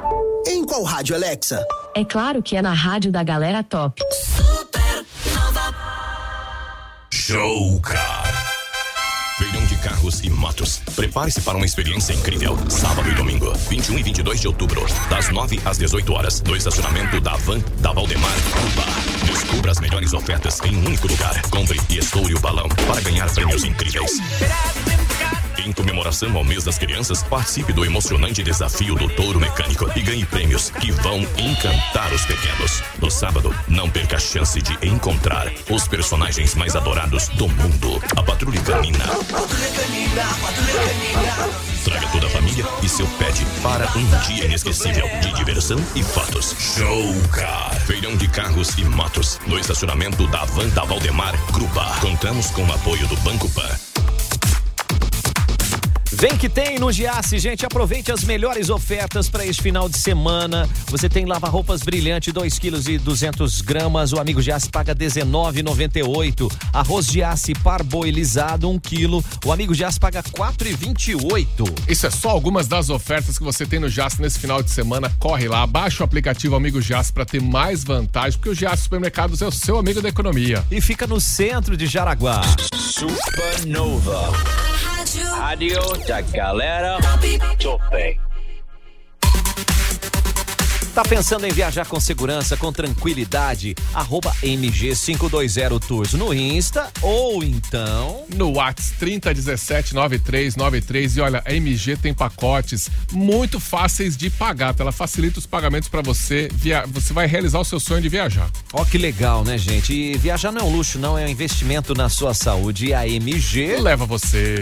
Em qual rádio, Alexa? É claro que é na rádio da galera top. Supernova Show Car. Feirão de carros e motos. Prepare-se para uma experiência incrível. Sábado e domingo, 21 e 22 de outubro, das 9 às 18 horas, no estacionamento da Havan, da Valdemar Grupa. Descubra as melhores ofertas em um único lugar. Compre e estoure o balão para ganhar prêmios incríveis. Em comemoração ao mês das crianças, participe do emocionante desafio do touro mecânico e ganhe prêmios que vão encantar os pequenos. No sábado, não perca a chance de encontrar os personagens mais adorados do mundo. A Patrulha Canina. Traga toda a família e seu pet para um dia inesquecível de diversão e fatos. Show Car. Feirão de carros e motos no estacionamento da Van da Valdemar Grupa. Contamos com o apoio do Banco Pan. Vem que tem no Giassi, gente. Aproveite as melhores ofertas para este final de semana. Você tem lava-roupas brilhante, 2,2 kg. O amigo Giassi paga R$19,98. Arroz Giassi parboilizado, 1 kg. O amigo Giassi paga R$4,28. Isso é só algumas das ofertas que você tem no Giassi nesse final de semana. Corre lá, baixa o aplicativo Amigo Giassi para ter mais vantagem, porque o Giassi Supermercados é o seu amigo da economia. E fica no centro de Jaraguá. Supernova. Rádio da galera Topé. Tá pensando em viajar com segurança, com tranquilidade? @MG520 Tours no Insta ou então no WhatsApp 30179393. E olha, a MG tem pacotes muito fáceis de pagar. Ela facilita os pagamentos pra você. Você vai realizar o seu sonho de viajar. Ó, que legal, né, gente? E viajar não é um luxo, não. É um investimento na sua saúde. E a MG leva você.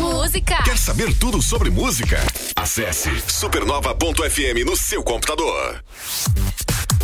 Música. Quer saber tudo sobre música? Acesse supernova.fm no seu computador.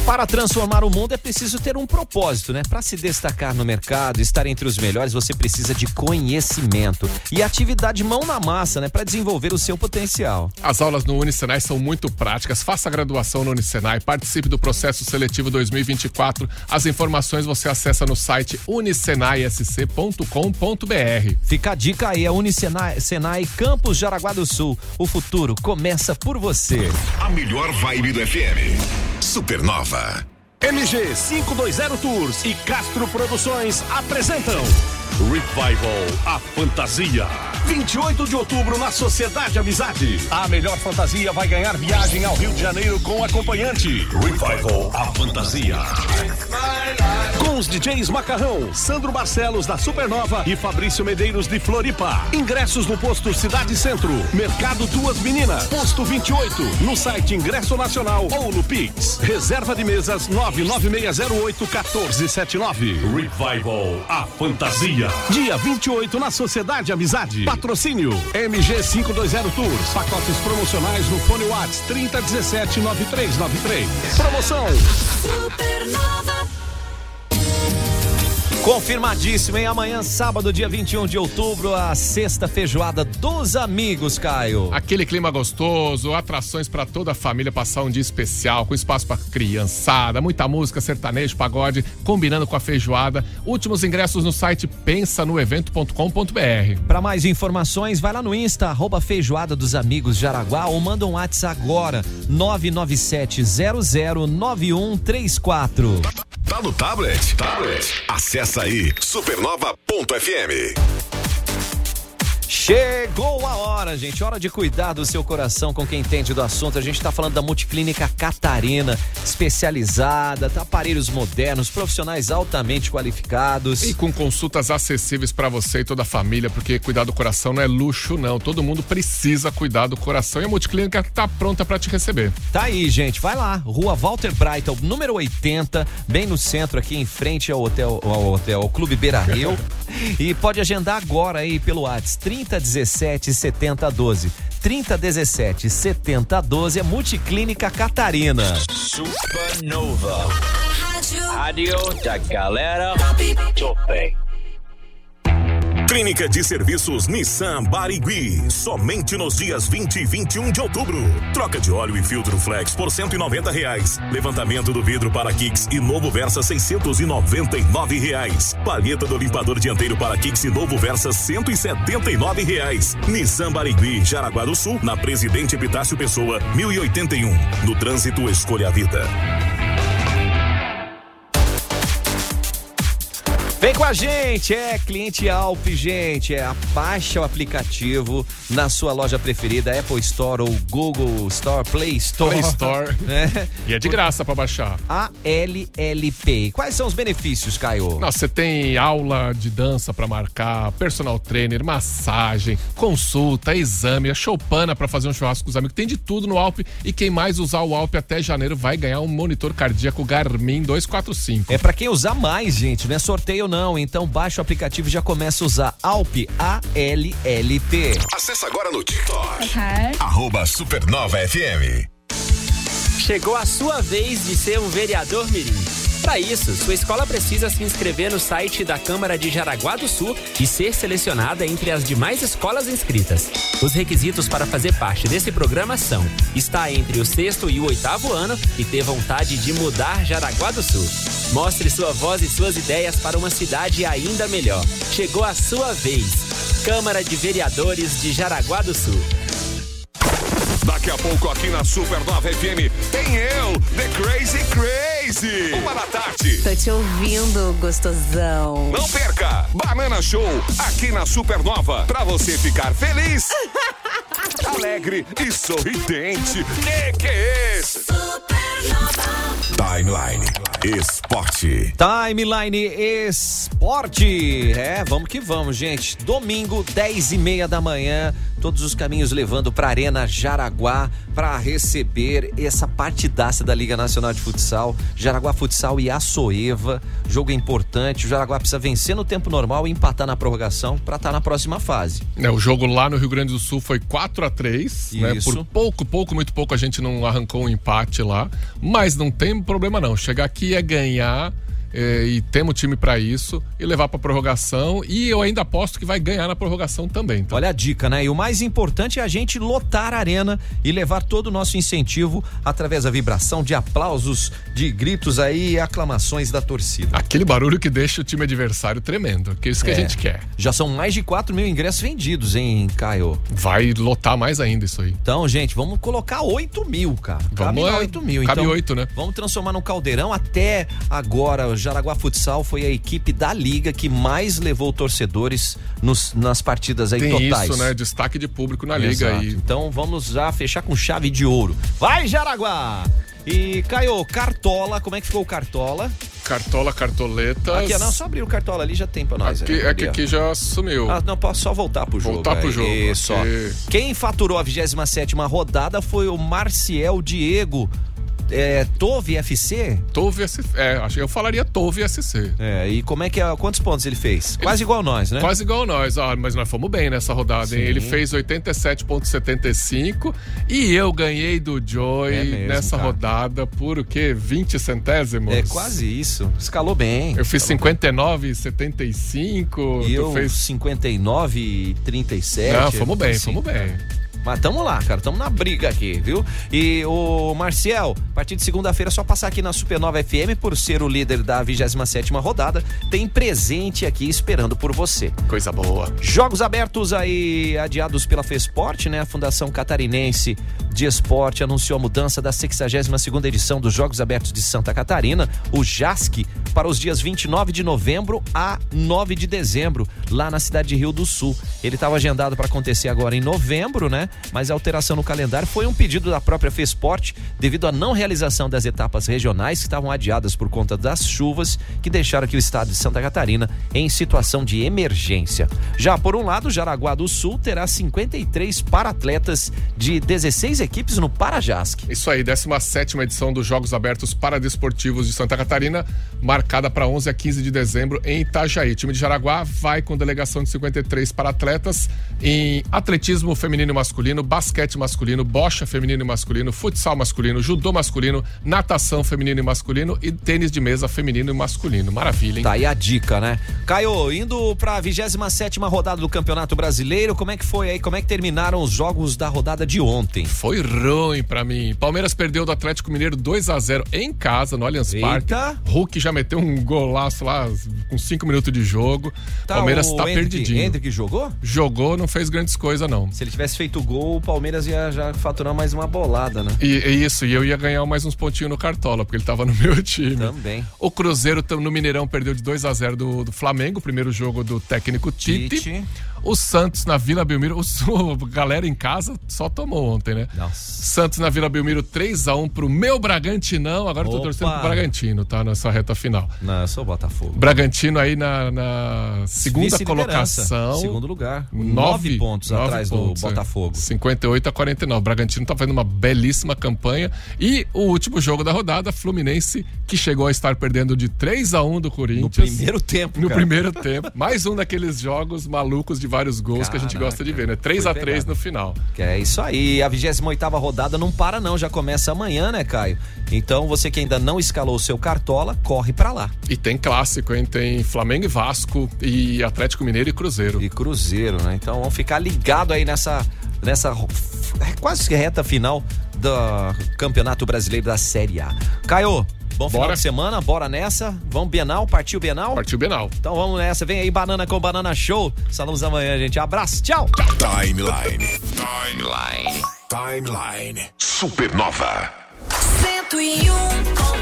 Para transformar o mundo é preciso ter um propósito, né? Para se destacar no mercado, estar entre os melhores, você precisa de conhecimento e atividade mão na massa, né? Para desenvolver o seu potencial. As aulas no Unisenai são muito práticas. Faça a graduação no Unisenai, participe do processo seletivo 2024. As informações você acessa no site unisenaisc.com.br. Fica a dica aí, é Unisenai Campus Jaraguá do Sul. O futuro começa por você. A melhor vibe do FM. Supernova. MG 520 Tours e Castro Produções apresentam Revival, a fantasia. 28 de outubro na Sociedade Amizade. A melhor fantasia vai ganhar viagem ao Rio de Janeiro com acompanhante. Revival, a fantasia. Com os DJs Macarrão, Sandro Barcelos da Supernova e Fabrício Medeiros de Floripa. Ingressos no posto Cidade Centro, Mercado Duas Meninas, posto 28, no site Ingresso Nacional ou no Pix. Reserva de mesas 99608-1479. Revival, a fantasia. Dia 28 na Sociedade Amizade. Patrocínio MG 520 Tours. Pacotes promocionais no Fone Whats 3017-9393. Promoção Supernova. Confirmadíssimo, hein? Amanhã, sábado, dia 21 de outubro, a sexta feijoada dos amigos, Caio. Aquele clima gostoso, atrações para toda a família passar um dia especial, com espaço para criançada, muita música, sertanejo, pagode, combinando com a feijoada. Últimos ingressos no site pensanoevento.com.br. Para mais informações, vai lá no Insta, @feijoada dos amigos Jaraguá, ou manda um WhatsApp agora, 997009134. Tá no tablet? Tablet. Acesse aí, supernova.fm. Chegou a hora, gente. Hora de cuidar do seu coração com quem entende do assunto. A gente está falando da Multiclínica Catarina, especializada, tá? Aparelhos modernos, profissionais altamente qualificados. E com consultas acessíveis para você e toda a família, porque cuidar do coração não é luxo, não. Todo mundo precisa cuidar do coração e a Multiclínica tá pronta para te receber. Tá aí, gente. Vai lá. Rua Walter Breithel, número 80, bem no centro aqui, em frente ao Clube Beira Rio. E pode agendar agora aí pelo WhatsApp, 3017-7012. 3017-7012 é Multiclínica Catarina. Supernova. Rádio da galera. Clínica de Serviços Nissan Barigui, somente nos dias 20 e 21 de outubro. Troca de óleo e filtro Flex por R$190. Levantamento do vidro para Kicks e novo Versa R$699. Palheta do limpador dianteiro para Kicks e novo Versa R$179. Nissan Barigui, Jaraguá do Sul, na Presidente Epitácio Pessoa, 1081. No trânsito, escolha a vida. Vem com a gente, é cliente ALLP, gente, baixa o aplicativo na sua loja preferida, Apple Store ou Google Store, Play Store. Play Store, né? E é de graça pra baixar. ALLP. Quais são os benefícios, Caio? Nossa, você tem aula de dança pra marcar, personal trainer, massagem, consulta, exame, a choupana pra fazer um churrasco com os amigos. Tem de tudo no ALLP e quem mais usar o ALLP até janeiro vai ganhar um monitor cardíaco Garmin 245. É pra quem usar mais, gente, né? Sorteio não, então baixa o aplicativo e já começa a usar ALLP, ALLP. Acesse agora no TikTok, @SupernovaFM. Chegou a sua vez de ser um vereador mirim. Para isso, sua escola precisa se inscrever no site da Câmara de Jaraguá do Sul e ser selecionada entre as demais escolas inscritas. Os requisitos para fazer parte desse programa são: estar entre o 6º e o 8º ano e ter vontade de mudar Jaraguá do Sul. Mostre sua voz e suas ideias para uma cidade ainda melhor. Chegou a sua vez. Câmara de Vereadores de Jaraguá do Sul. Daqui a pouco aqui na Supernova FM tem eu, The Crazy Crazy. 13h. Tô te ouvindo, gostosão. Não perca, Banana Show aqui na Supernova, pra você ficar feliz, alegre e sorridente. Que é esse? Timeline Esporte. Timeline Esporte. É, vamos que vamos, gente. Domingo, 10h30 da manhã, todos os caminhos levando pra Arena Jaraguá para receber essa partidaça da Liga Nacional de Futsal, Jaraguá Futsal e a Soeva. Jogo importante, o Jaraguá precisa vencer no tempo normal e empatar na prorrogação para estar na próxima fase. É, o jogo lá no Rio Grande do Sul foi 4-3, né? Por muito pouco a gente não arrancou um empate lá, mas não tem problema não, chegar aqui é ganhar. E temos time pra isso e levar pra prorrogação, e eu ainda aposto que vai ganhar na prorrogação também, então. Olha a dica, né? E o mais importante é a gente lotar a arena e levar todo o nosso incentivo através da vibração, de aplausos, de gritos aí e aclamações da torcida. Aquele barulho que deixa o time adversário tremendo, que é isso que a gente quer. Já são mais de 4.000 ingressos vendidos, hein, Caio? Vai lotar mais ainda isso aí. Então, gente, vamos colocar 8.000, cara. Cabe 8.000, então. Cabe 8, né? Vamos transformar num caldeirão. Até agora, Jaraguá Futsal foi a equipe da liga que mais levou torcedores nas partidas aí. Tem totais. Isso, né? Destaque de público na liga aí. Então vamos já fechar com chave de ouro. Vai, Jaraguá! E, Caio, Cartola, como é que ficou o Cartola? Cartola, Cartoletas... Aqui, não, só abrir o Cartola ali, já tem pra nós. Aqui, é que aqui já sumiu. Ah, não, posso só voltar pro jogo. Voltar pro jogo. Isso, porque... Quem faturou a 27ª rodada foi o Marciel Diego, Tove FC? Tove FC, acho que eu falaria Tove SC. E como é que é, quantos pontos ele fez? Quase igual nós, né? Quase igual nós, mas nós fomos bem nessa rodada, hein? Ele fez 87,75 e eu ganhei do Joy nessa rodada por o quê? 20 centésimos? É quase isso, escalou bem. Eu fiz 59,75. E eu fez 59,37. Não, fomos bem, fomos bem. Mas tamo lá, cara, tamo na briga aqui, viu? E o Marcel, a partir de segunda-feira é só passar aqui na Supernova FM, por ser o líder da 27ª rodada, tem presente aqui esperando por você. Coisa boa. Jogos abertos aí adiados pela Fesport, né? A Fundação Catarinense de Esporte anunciou a mudança da 62ª edição dos Jogos Abertos de Santa Catarina, o JASC, para os dias 29 de novembro a 9 de dezembro, lá na cidade de Rio do Sul. Ele estava agendado para acontecer agora em novembro, né? Mas a alteração no calendário foi um pedido da própria Fesport devido à não realização das etapas regionais que estavam adiadas por conta das chuvas que deixaram aqui o estado de Santa Catarina em situação de emergência. Já por um lado, Jaraguá do Sul terá 53 para-atletas de 16 equipes no Parajasc. Isso aí, 17ª edição dos Jogos Abertos Paradesportivos de Santa Catarina, marcada para 11 a 15 de dezembro em Itajaí. O time de Jaraguá vai com delegação de 53 para-atletas em atletismo feminino e masculino, basquete masculino, bocha feminino e masculino, futsal masculino, judô masculino, natação feminino e masculino e tênis de mesa feminino e masculino. Maravilha, hein? Tá aí a dica, né? Caio, indo pra 27ª rodada do Campeonato Brasileiro, como é que foi aí? Como é que terminaram os jogos da rodada de ontem? Foi ruim pra mim. Palmeiras perdeu do Atlético Mineiro 2-0 em casa, no Allianz Parque. Hulk já meteu um golaço lá com 5 minutos de jogo. Tá, Palmeiras tá perdidinho. O Hendrick jogou? Jogou, não fez grandes coisas, não. Se ele tivesse feito o gol, o Palmeiras ia já faturar mais uma bolada, né? E eu ia ganhar mais uns pontinhos no Cartola, porque ele tava no meu time. Também. O Cruzeiro no Mineirão perdeu de 2-0 do Flamengo, primeiro jogo do técnico Tite. O Santos na Vila Belmiro, a galera em casa só tomou ontem, né? Nossa. Santos na Vila Belmiro 3-1 pro meu Bragantinão, agora eu tô torcendo pro Bragantino, tá? Nessa reta final. Não, eu sou o Botafogo. Bragantino aí na segunda colocação. Segundo lugar. 9 pontos atrás do Botafogo. 58-49. Bragantino tá fazendo uma belíssima campanha. E o último jogo da rodada, Fluminense, que chegou a estar perdendo de 3-1 do Corinthians. No primeiro tempo, cara. Mais um daqueles jogos malucos de vários gols, caraca, que a gente gosta de ver, né? 3-3 no final. Que é isso aí. A 28ª rodada não para, não. Já começa amanhã, né, Caio? Então, você que ainda não escalou o seu Cartola, corre pra lá. E tem clássico, hein? Tem Flamengo e Vasco, e Atlético Mineiro e Cruzeiro. E Cruzeiro, né? Então, vamos ficar ligado aí nessa quase que reta final do Campeonato Brasileiro da Série A. Caio, bom final de semana, bora nessa. Vamos Bienal, partiu Bienal? Partiu Bienal. Então vamos nessa, vem aí Banana com Banana Show. Falamos amanhã, gente. Abraço, tchau. Timeline. Supernova. 101.